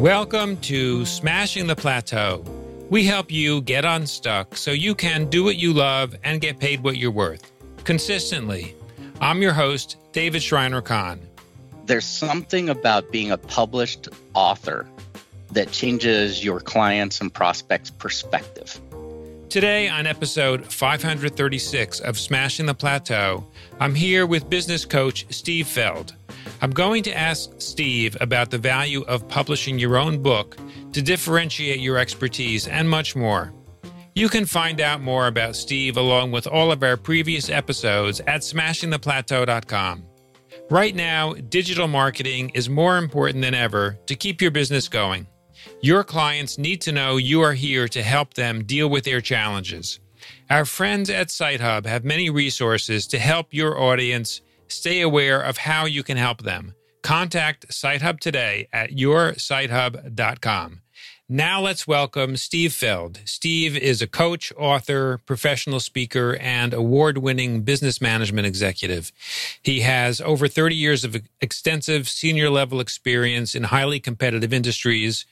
Welcome to Smashing the Plateau. We help you get unstuck so you can do what you love and get paid what you're worth consistently. I'm your host, David Schreiner-Khan. There's something about being a published author that changes your clients' and prospects' perspective. Today on episode 536 of Smashing the Plateau, I'm here with business coach Steve Feld. I'm going to ask Steve about the value of publishing your own book to differentiate your expertise and much more. You can find out more about Steve along with all of our previous episodes at smashingtheplateau.com. Right now, digital marketing is more important than ever to keep your business going. Your clients need to know you are here to help them deal with their challenges. Our friends at SiteHub have many resources to help your audience stay aware of how you can help them. Contact SiteHub today at yoursitehub.com. Now let's welcome Steve Feld. Steve is a coach, author, professional speaker, and award-winning business management executive. He has over 30 years of extensive senior-level experience in highly competitive industries.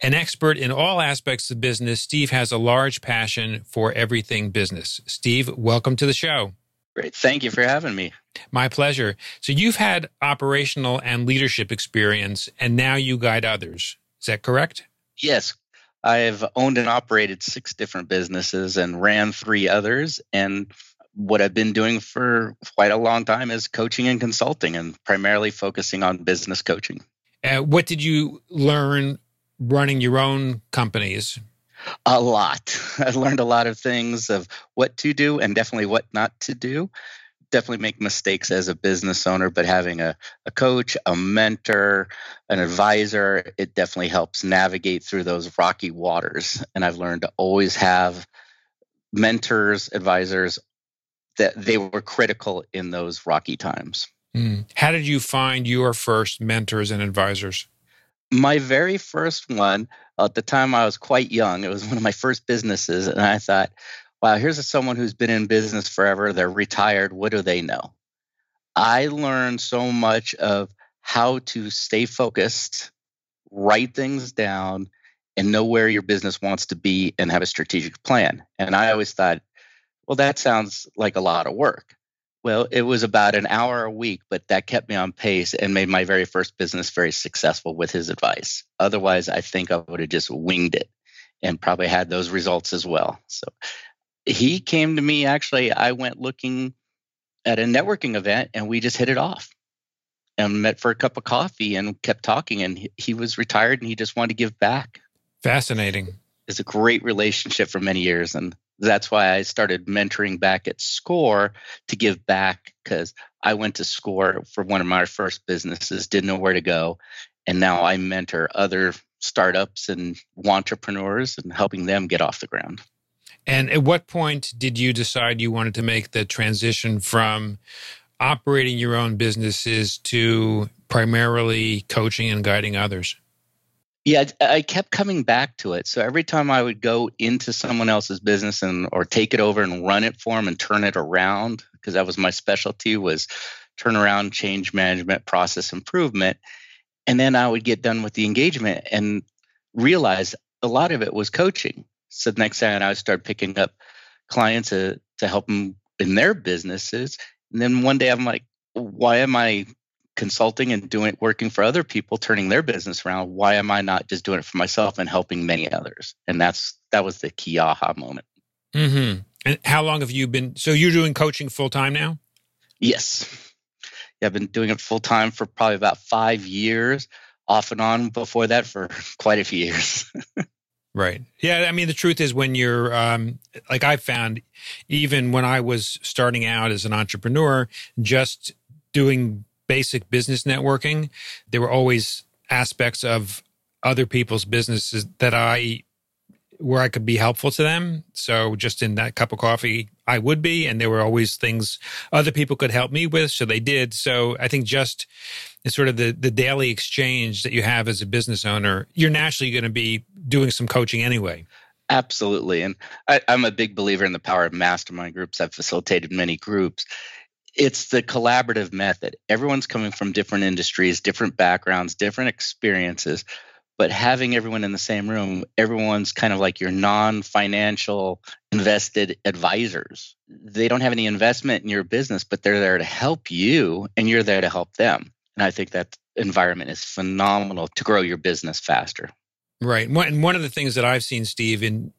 An expert in all aspects of business, Steve has a large passion for everything business. Steve, welcome to the show. Great. Thank you for having me. My pleasure. So you've had operational and leadership experience, and now you guide others. Is that correct? Yes, I've owned and operated 6 different businesses and ran 3 others. And what I've been doing for quite a long time is coaching and consulting, and primarily focusing on business coaching. What did you learn running your own companies? A lot. I learned a lot of things of what to do and definitely what not to do. Definitely make mistakes as a business owner, but having a coach, a mentor, an advisor, it definitely helps navigate through those rocky waters. And I've learned to always have mentors, advisors, that they were critical in those rocky times. How did you find your first mentors and advisors? My very first one, at the time I was quite young, it was one of my first businesses, and I thought, wow, here's someone who's been in business forever. They're retired. What do they know? I learned so much of how to stay focused, write things down, and know where your business wants to be and have a strategic plan. And I always thought, well, that sounds like a lot of work. Well, it was about an hour a week, but that kept me on pace and made my very first business very successful with his advice. Otherwise, I think I would have just winged it and probably had those results as well. So he came to me, actually, I went looking at a networking event and we just hit it off and met for a cup of coffee and kept talking. And he was retired and he just wanted to give back. Fascinating. It's a great relationship for many years. And that's why I started mentoring back at SCORE to give back, because I went to SCORE for one of my first businesses, didn't know where to go. And now I mentor other startups and entrepreneurs and helping them get off the ground. And at what point did you decide you wanted to make the transition from operating your own businesses to primarily coaching and guiding others? Yeah, I kept coming back to it. So every time I would go into someone else's business or take it over and run it for them and turn it around, because that was my specialty, was turnaround, change management, process improvement. And then I would get done with the engagement and realize a lot of it was coaching. So the next time I would start picking up clients to help them in their businesses. And then one day I'm like, why am I consulting and working for other people, turning their business around? Why am I not just doing it for myself and helping many others? And that was the key aha moment. Mm-hmm. And how long have you been, so you're doing coaching full-time now? Yes. Yeah, I've been doing it full-time for probably about 5 years, off and on before that for quite a few years. Right. Yeah. I mean, the truth is when you're, like I found, even when I was starting out as an entrepreneur, just doing basic business networking, there were always aspects of other people's businesses that where I could be helpful to them. So just in that cup of coffee, I would be, and there were always things other people could help me with. So they did. So I think just it's sort of the daily exchange that you have as a business owner, you're naturally going to be doing some coaching anyway. Absolutely. And I'm a big believer in the power of mastermind groups. I've facilitated many groups. It's the collaborative method. Everyone's coming from different industries, different backgrounds, different experiences, But having everyone in the same room, everyone's kind of like your non-financial invested advisors. They don't have any investment in your business, but they're there to help you and you're there to help them. And I think that environment is phenomenal to grow your business faster. Right. And one of the things that I've seen, Steve, in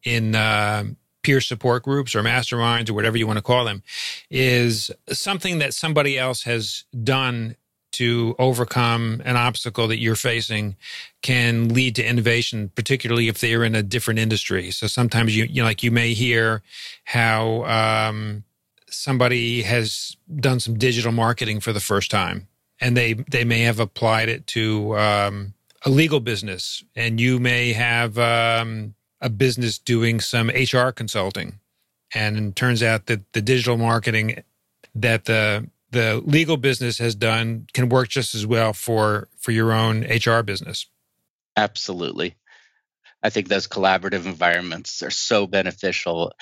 peer support groups or masterminds or whatever you want to call them, is something that somebody else has done to overcome an obstacle that you're facing can lead to innovation, particularly if they're in a different industry. So sometimes you may hear how somebody has done some digital marketing for the first time, and they may have applied it to a legal business, and you may have a business doing some HR consulting, and it turns out that the digital marketing that the legal business has done can work just as well for your own HR business. Absolutely. I think those collaborative environments are so beneficial.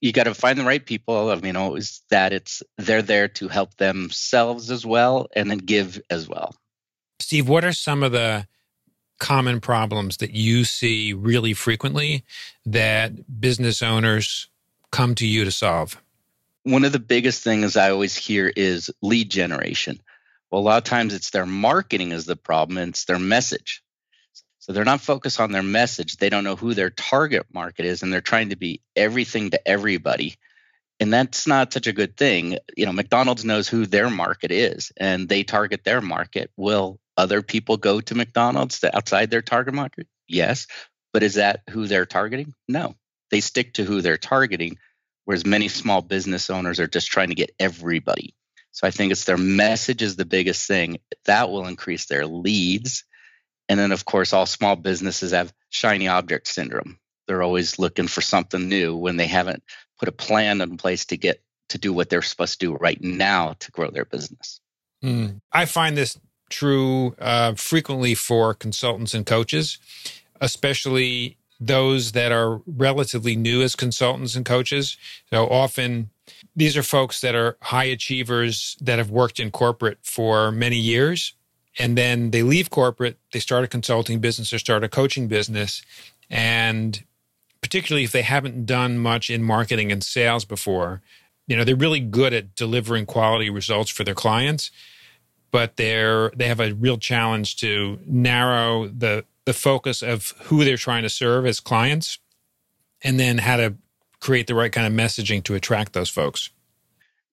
You got to find the right people. I mean, always that they're there to help themselves as well and then give as well. Steve, what are some of the common problems that you see really frequently that business owners come to you to solve? One of the biggest things I always hear is lead generation. Well, a lot of times it's their marketing is the problem, and it's their message. So they're not focused on their message. They don't know who their target market is, and they're trying to be everything to everybody. And that's not such a good thing. McDonald's knows who their market is, and they target their market. Will other people go to McDonald's outside their target market? Yes. But is that who they're targeting? No. They stick to who they're targeting, whereas many small business owners are just trying to get everybody. So I think it's their message is the biggest thing. That will increase their leads. And then, of course, all small businesses have shiny object syndrome. They're always looking for something new when they haven't put a plan in place to get to do what they're supposed to do right now to grow their business. I find this true frequently for consultants and coaches, especially those that are relatively new as consultants and coaches. So often these are folks that are high achievers that have worked in corporate for many years, and then they leave corporate, they start a consulting business or start a coaching business. And particularly if they haven't done much in marketing and sales before, they're really good at delivering quality results for their clients, but they have a real challenge to narrow the focus of who they're trying to serve as clients, and then how to create the right kind of messaging to attract those folks.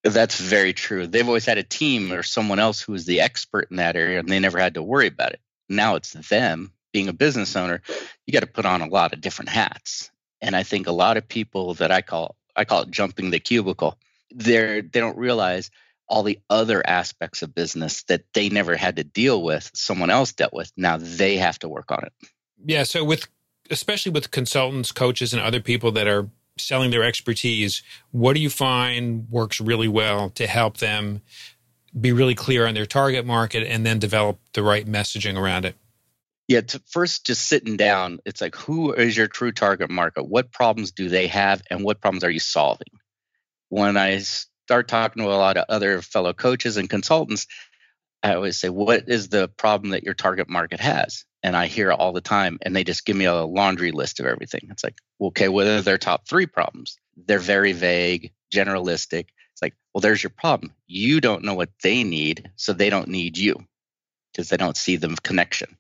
That's very true. They've always had a team or someone else who is the expert in that area, and they never had to worry about it. Now it's them. Being a business owner, you got to put on a lot of different hats. And I think a lot of people that I call it jumping the cubicle, they don't realize all the other aspects of business that they never had to deal with, someone else dealt with. Now they have to work on it. Yeah. So especially with consultants, coaches, and other people that are selling their expertise, what do you find works really well to help them be really clear on their target market and then develop the right messaging around it? Yeah. First, just sitting down, it's like, who is your true target market? What problems do they have? And what problems are you solving? When I start talking to a lot of other fellow coaches and consultants, I always say, what is the problem that your target market has? And I hear it all the time, and they just give me a laundry list of everything. It's like, okay, what are their top three problems? They're very vague, generalistic. It's like, well, there's your problem. You don't know what they need, so they don't need you because they don't see the connection.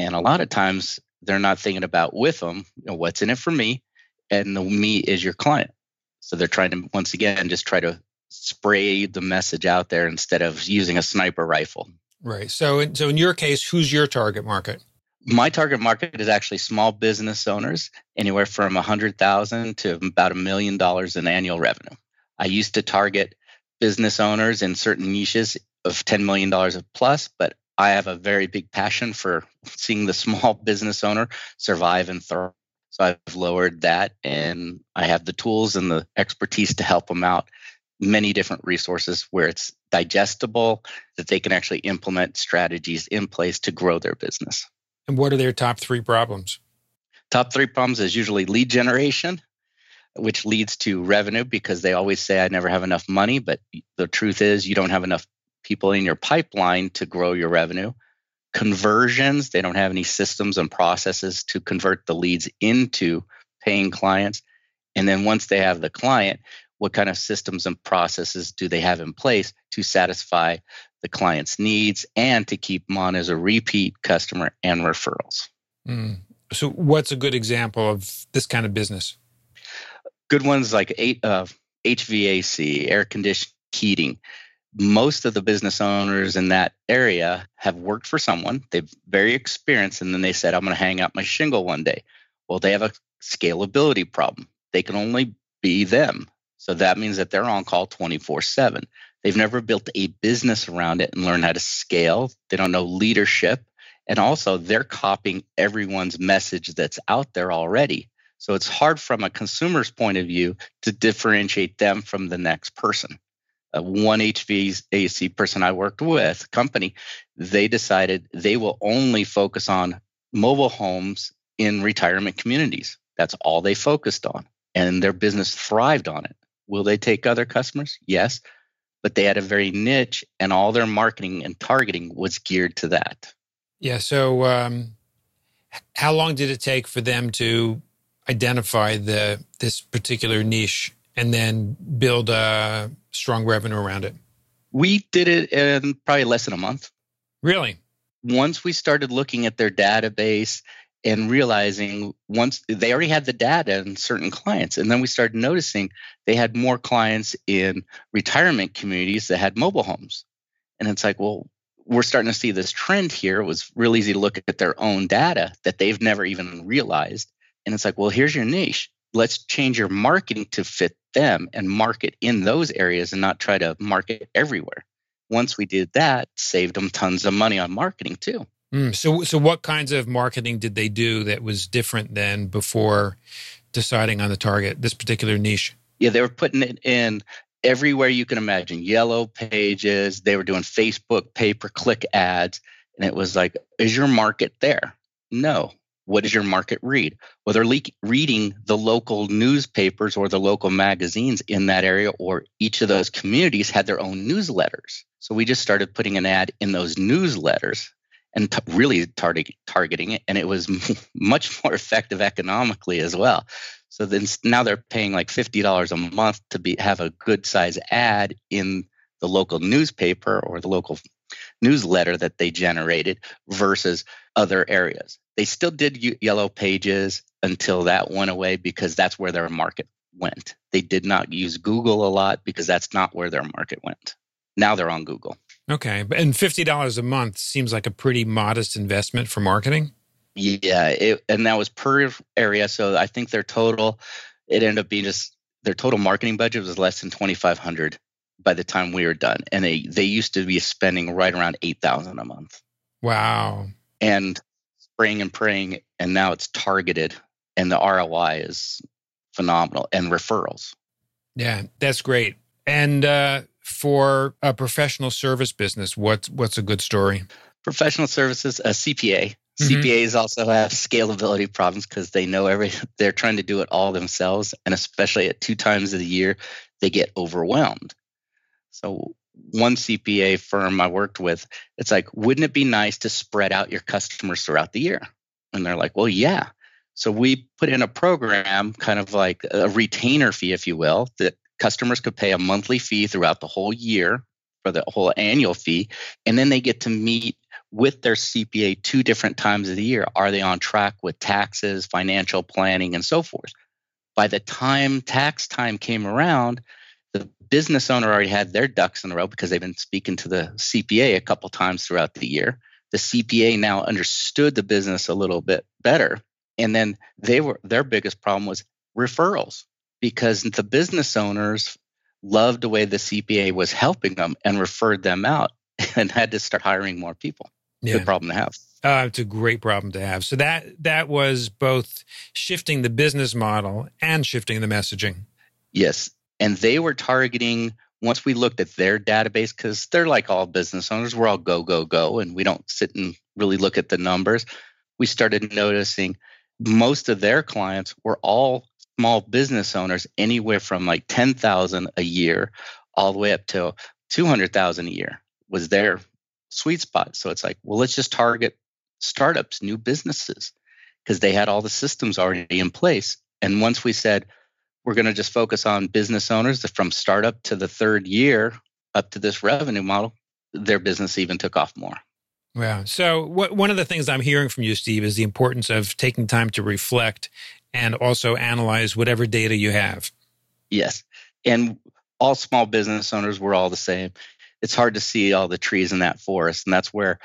And a lot of times they're not thinking about with them, what's in it for me, and the me is your client. So they're trying to, once again, just try to spray the message out there instead of using a sniper rifle. Right. So in your case, who's your target market? My target market is actually small business owners, anywhere from $100,000 to about $1 million in annual revenue. I used to target business owners in certain niches of $10 million plus, but I have a very big passion for seeing the small business owner survive and thrive. So I've lowered that, and I have the tools and the expertise to help them out. Many different resources where it's digestible, that they can actually implement strategies in place to grow their business. And what are their top three problems? Top three problems is usually lead generation, which leads to revenue, because they always say, I never have enough money. But the truth is you don't have enough people in your pipeline to grow your revenue. conversions. They don't have any systems and processes to convert the leads into paying clients. And then once they have the client, what kind of systems and processes do they have in place to satisfy the client's needs and to keep them on as a repeat customer and referrals? Mm. So what's a good example of this kind of business? Good ones like HVAC, air conditioning, heating. Most of the business owners in that area have worked for someone. They're very experienced, and then they said, I'm going to hang out my shingle one day. Well, they have a scalability problem. They can only be them. So that means that they're on call 24/7. They've never built a business around it and learned how to scale. They don't know leadership. And also, they're copying everyone's message that's out there already. So it's hard from a consumer's point of view to differentiate them from the next person. One HVAC person I worked with, company, they decided they will only focus on mobile homes in retirement communities. That's all they focused on. And their business thrived on it. Will they take other customers? Yes. But they had a very niche, and all their marketing and targeting was geared to that. Yeah. So how long did it take for them to identify this particular niche and then build a strong revenue around it? We did it in probably less than a month. Really? Once we started looking at their database and realizing once they already had the data in certain clients, and then we started noticing they had more clients in retirement communities that had mobile homes. And it's like, well, we're starting to see this trend here. It was really easy to look at their own data that they've never even realized. And it's like, well, here's your niche. Let's change your marketing to fit them and market in those areas and not try to market everywhere. Once we did that, saved them tons of money on marketing too. So what kinds of marketing did they do that was different than before deciding on the target, this particular niche? Yeah, they were putting it in everywhere you can imagine. Yellow pages, they were doing Facebook pay-per-click ads. And it was like, is your market there? No. What does your market read? Well, they're reading the local newspapers or the local magazines in that area, or each of those communities had their own newsletters. So we just started putting an ad in those newsletters and really targeting it. And it was much more effective economically as well. So then now they're paying like $50 a month to have a good size ad in the local newspaper or the local newsletter that they generated versus other areas. They still did yellow pages until that went away because that's where their market went. They did not use Google a lot because that's not where their market went. Now they're on Google. Okay. And $50 a month seems like a pretty modest investment for marketing. Yeah. And that was per area. So I think their total marketing budget was less than $2,500 by the time we were done. And they used to be spending right around $8,000 a month. Wow. And praying, and now it's targeted, and the ROI is phenomenal, and referrals. Yeah, that's great. And for a professional service business, what's a good story? Professional services, a CPA. Mm-hmm. CPAs also have scalability problems because they know they're trying to do it all themselves, and especially at 2 times of the year, they get overwhelmed. So one CPA firm I worked with, it's like, wouldn't it be nice to spread out your customers throughout the year? And they're like, well, yeah. So we put in a program, kind of like a retainer fee, if you will, that customers could pay a monthly fee throughout the whole year for the whole annual fee. And then they get to meet with their CPA 2 different times of the year. Are they on track with taxes, financial planning, and so forth? By the time tax time came around, the business owner already had their ducks in a row because they've been speaking to the CPA a couple times throughout the year. The CPA now understood the business a little bit better. And then their biggest problem was referrals, because the business owners loved the way the CPA was helping them and referred them out and had to start hiring more people. Yeah. Good problem to have. It's a great problem to have. So that was both shifting the business model and shifting the messaging. Yes. And they were targeting, once we looked at their database, because they're like all business owners, we're all go, go, go, and we don't sit and really look at the numbers. We started noticing most of their clients were all small business owners, anywhere from like $10,000 a year all the way up to $200,000 a year was their sweet spot. So it's like, well, let's just target startups, new businesses, because they had all the systems already in place. And once we said, we're going to just focus on business owners from startup to the third year up to this revenue model, their business even took off more. Wow. So one of the things I'm hearing from you, Steve, is the importance of taking time to reflect and also analyze whatever data you have. Yes. And all small business owners, we're all the same. It's hard to see all the trees in that forest. And that's where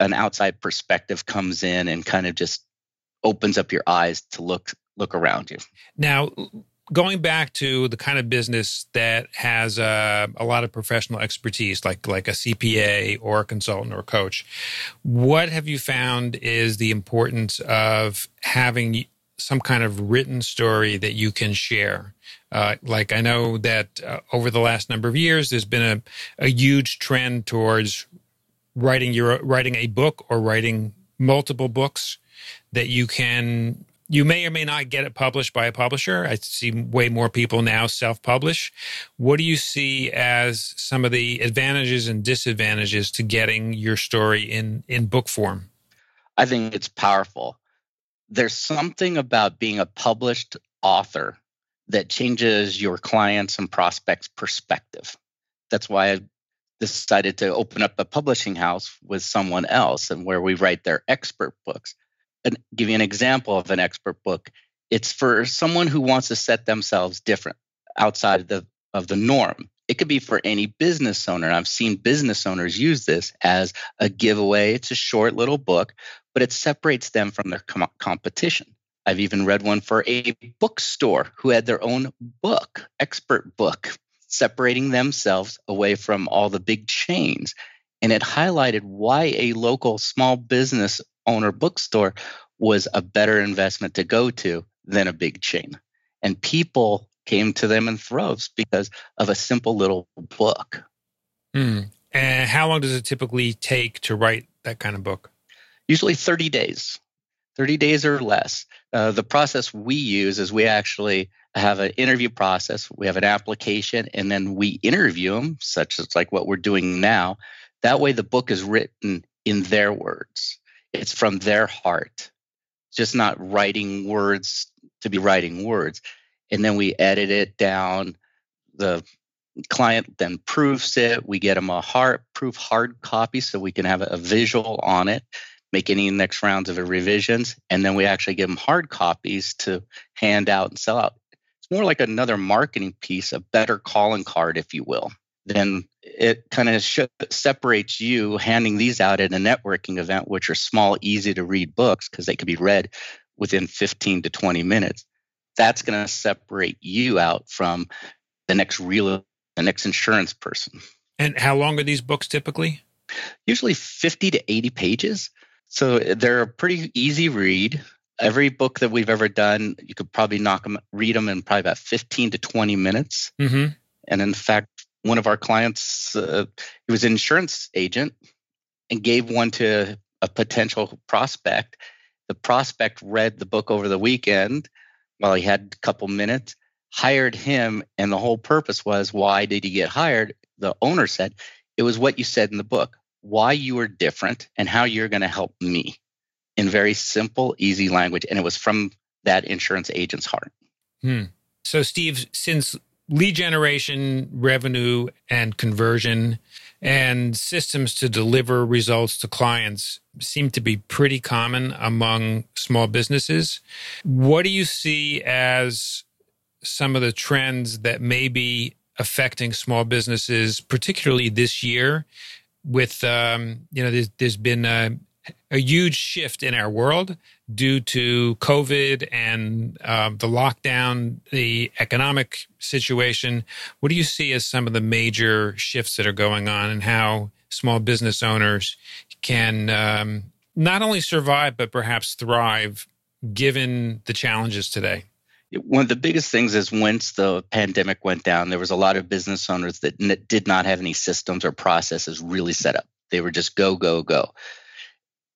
an outside perspective comes in and kind of just opens up your eyes to look around you. Now, going back to the kind of business that has a lot of professional expertise, like a CPA or a consultant or a coach, what have you found is the importance of having some kind of written story that you can share? Like I know that over the last number of years, there's been a huge trend towards writing a book or writing multiple books that you can. You may or may not get it published by a publisher. I see way more people now self-publish. What do you see as some of the advantages and disadvantages to getting your story in book form? I think it's powerful. There's something about being a published author that changes your clients' and prospects' perspective. That's why I decided to open up a publishing house with someone else and where we write their expert books. And give you an example of an expert book. It's for someone who wants to set themselves different outside of the norm. It could be for any business owner. I've seen business owners use this as a giveaway. It's a short little book, but it separates them from their competition. I've even read one for a bookstore who had their own book, expert book, separating themselves away from all the big chains. And it highlighted why a local small business owner bookstore was a better investment to go to than a big chain. And people came to them in droves because of a simple little book. Mm. And how long does it typically take to write that kind of book? Usually 30 days or less. The process we use is we actually have an interview process. We have an application, and then we interview them, such as like what we're doing now. That way the book is written in their words. It's from their heart, just not writing words to be writing words. And then we edit it down. The client then proofs it. We get them a proof hard copy so we can have a visual on it, make any next rounds of revisions. And then we actually give them hard copies to hand out and sell out. It's more like another marketing piece, a better calling card, if you will. Then it kind of separates you handing these out at a networking event, which are small, easy to read books because they can be read within 15 to 20 minutes. That's going to separate you out from the next insurance person. And how long are these books typically? Usually 50 to 80 pages. So they're a pretty easy read. Every book that we've ever done, you could probably read them in probably about 15 to 20 minutes. Mm-hmm. And in fact, one of our clients, he was an insurance agent and gave one to a potential prospect. The prospect read the book over the weekend while he had a couple minutes, hired him, and the whole purpose was, why did he get hired? The owner said, it was what you said in the book, why you are different and how you're going to help me, in very simple, easy language. And it was from that insurance agent's heart. Hmm. So Steve, since lead generation, revenue, and conversion, and systems to deliver results to clients seem to be pretty common among small businesses. What do you see as some of the trends that may be affecting small businesses, particularly this year? With, there's been a huge shift in our world due to COVID and the lockdown, the economic situation. What do you see as some of the major shifts that are going on and how small business owners can not only survive, but perhaps thrive given the challenges today? One of the biggest things is once the pandemic went down, there was a lot of business owners that did not have any systems or processes really set up. They were just go, go, go.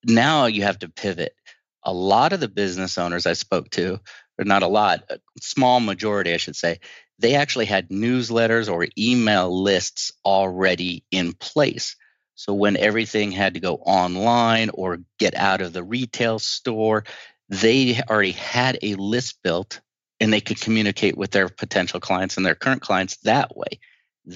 Now you have to pivot. A lot of the business owners I spoke to, or not a lot, a small majority, I should say, they actually had newsletters or email lists already in place. So when everything had to go online or get out of the retail store, they already had a list built and they could communicate with their potential clients and their current clients that way.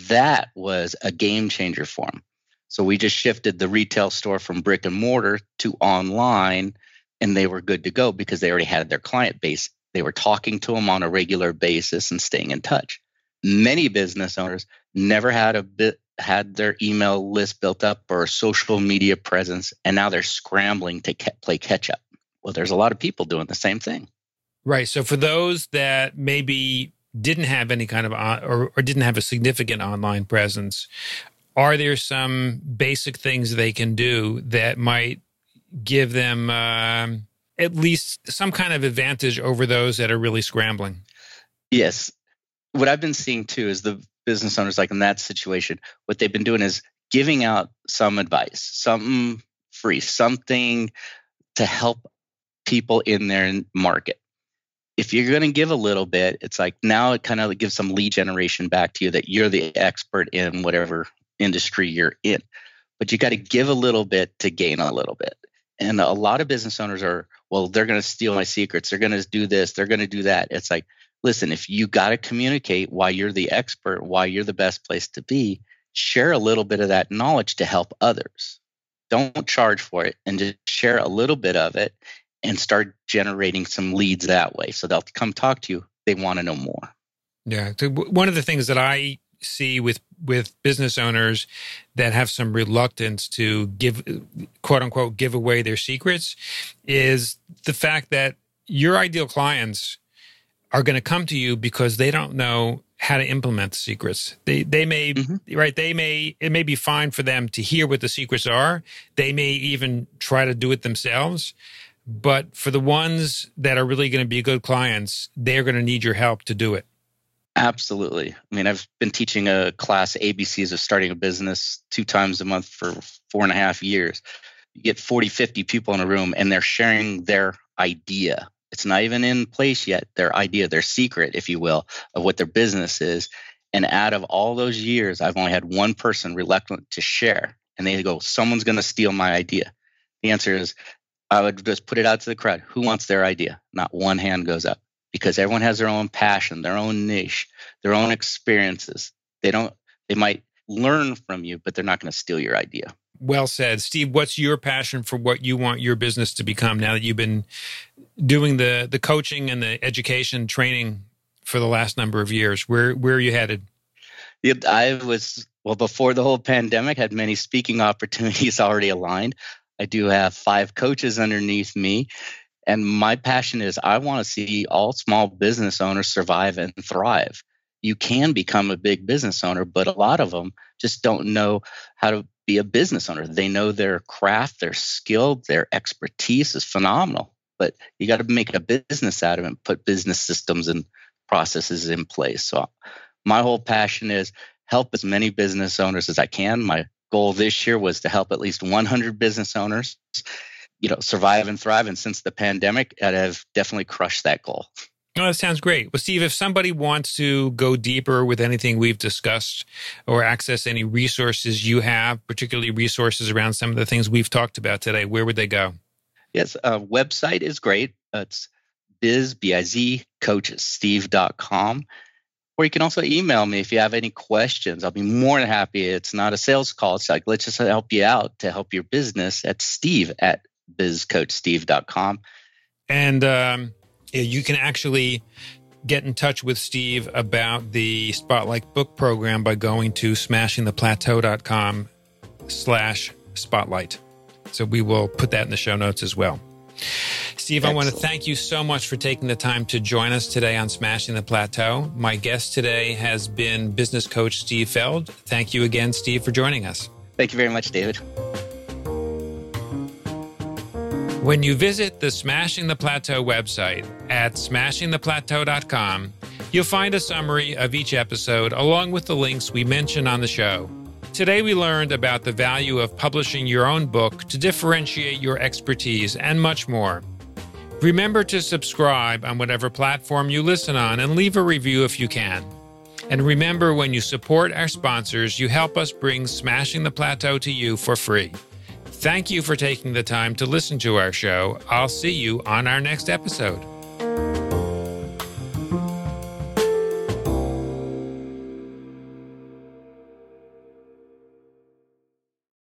That was a game changer for them. So we just shifted the retail store from brick and mortar to online, and they were good to go because they already had their client base. They were talking to them on a regular basis and staying in touch. Many business owners never had had their email list built up or a social media presence, and now they're scrambling to play catch up. Well, there's a lot of people doing the same thing. Right. So for those that maybe didn't have any kind of or didn't have a significant online presence, are there some basic things they can do that might give them at least some kind of advantage over those that are really scrambling? Yes. What I've been seeing too is the business owners, like in that situation, what they've been doing is giving out some advice, something free, something to help people in their market. If you're going to give a little bit, it's like now it kind of gives some lead generation back to you that you're the expert in whatever industry you're in. But you got to give a little bit to gain a little bit. And a lot of business owners are, well, they're going to steal my secrets. They're going to do this. They're going to do that. It's like, listen, if you got to communicate why you're the expert, why you're the best place to be, share a little bit of that knowledge to help others. Don't charge for it and just share a little bit of it and start generating some leads that way. So they'll come talk to you. They want to know more. Yeah. One of the things that I see with business owners that have some reluctance to give, quote unquote, give away their secrets is the fact that your ideal clients are going to come to you because they don't know how to implement the secrets. They may, mm-hmm. right, they may, it may be fine for them to hear what the secrets are. They may even try to do it themselves. But for the ones that are really going to be good clients, they're going to need your help to do it. Absolutely. I mean, I've been teaching a class, ABCs of starting a business, 2 times a month for 4.5 years. You get 40, 50 people in a room and they're sharing their idea. It's not even in place yet, their idea, their secret, if you will, of what their business is. And out of all those years, I've only had one person reluctant to share. And they go, someone's going to steal my idea. The answer is, I would just put it out to the crowd. Who wants their idea? Not one hand goes up because everyone has their own passion, their own niche, their own experiences. They might learn from you, but they're not going to steal your idea. Well said. Steve, what's your passion for what you want your business to become now that you've been doing the coaching and the education training for the last number of years? Where are you headed? Well, before the whole pandemic, had many speaking opportunities already aligned. I do have 5 coaches underneath me, and my passion is I want to see all small business owners survive and thrive. You can become a big business owner, but a lot of them just don't know how to be a business owner. They know their craft, their skill, their expertise is phenomenal, but you got to make a business out of it and put business systems and processes in place. So my whole passion is help as many business owners as I can. My goal this year was to help at least 100 business owners, survive and thrive. And since the pandemic, I've definitely crushed that goal. Oh, that sounds great. Well, Steve, if somebody wants to go deeper with anything we've discussed or access any resources you have, particularly resources around some of the things we've talked about today, where would they go? Yes, website is great. It's bizcoachsteve.com. Or you can also email me if you have any questions. I'll be more than happy. It's not a sales call. It's like, let's just help you out to help your business at steve@bizcoachsteve.com. And you can actually get in touch with Steve about the Spotlight Book Program by going to smashingtheplateau.com/spotlight. So we will put that in the show notes as well. Steve, excellent. I want to thank you so much for taking the time to join us today on Smashing the Plateau. My guest today has been business coach Steve Feld. Thank you again, Steve, for joining us. Thank you very much, David. When you visit the Smashing the Plateau website at smashingtheplateau.com, you'll find a summary of each episode along with the links we mention on the show. Today, we learned about the value of publishing your own book to differentiate your expertise and much more. Remember to subscribe on whatever platform you listen on and leave a review if you can. And remember, when you support our sponsors, you help us bring Smashing the Plateau to you for free. Thank you for taking the time to listen to our show. I'll see you on our next episode.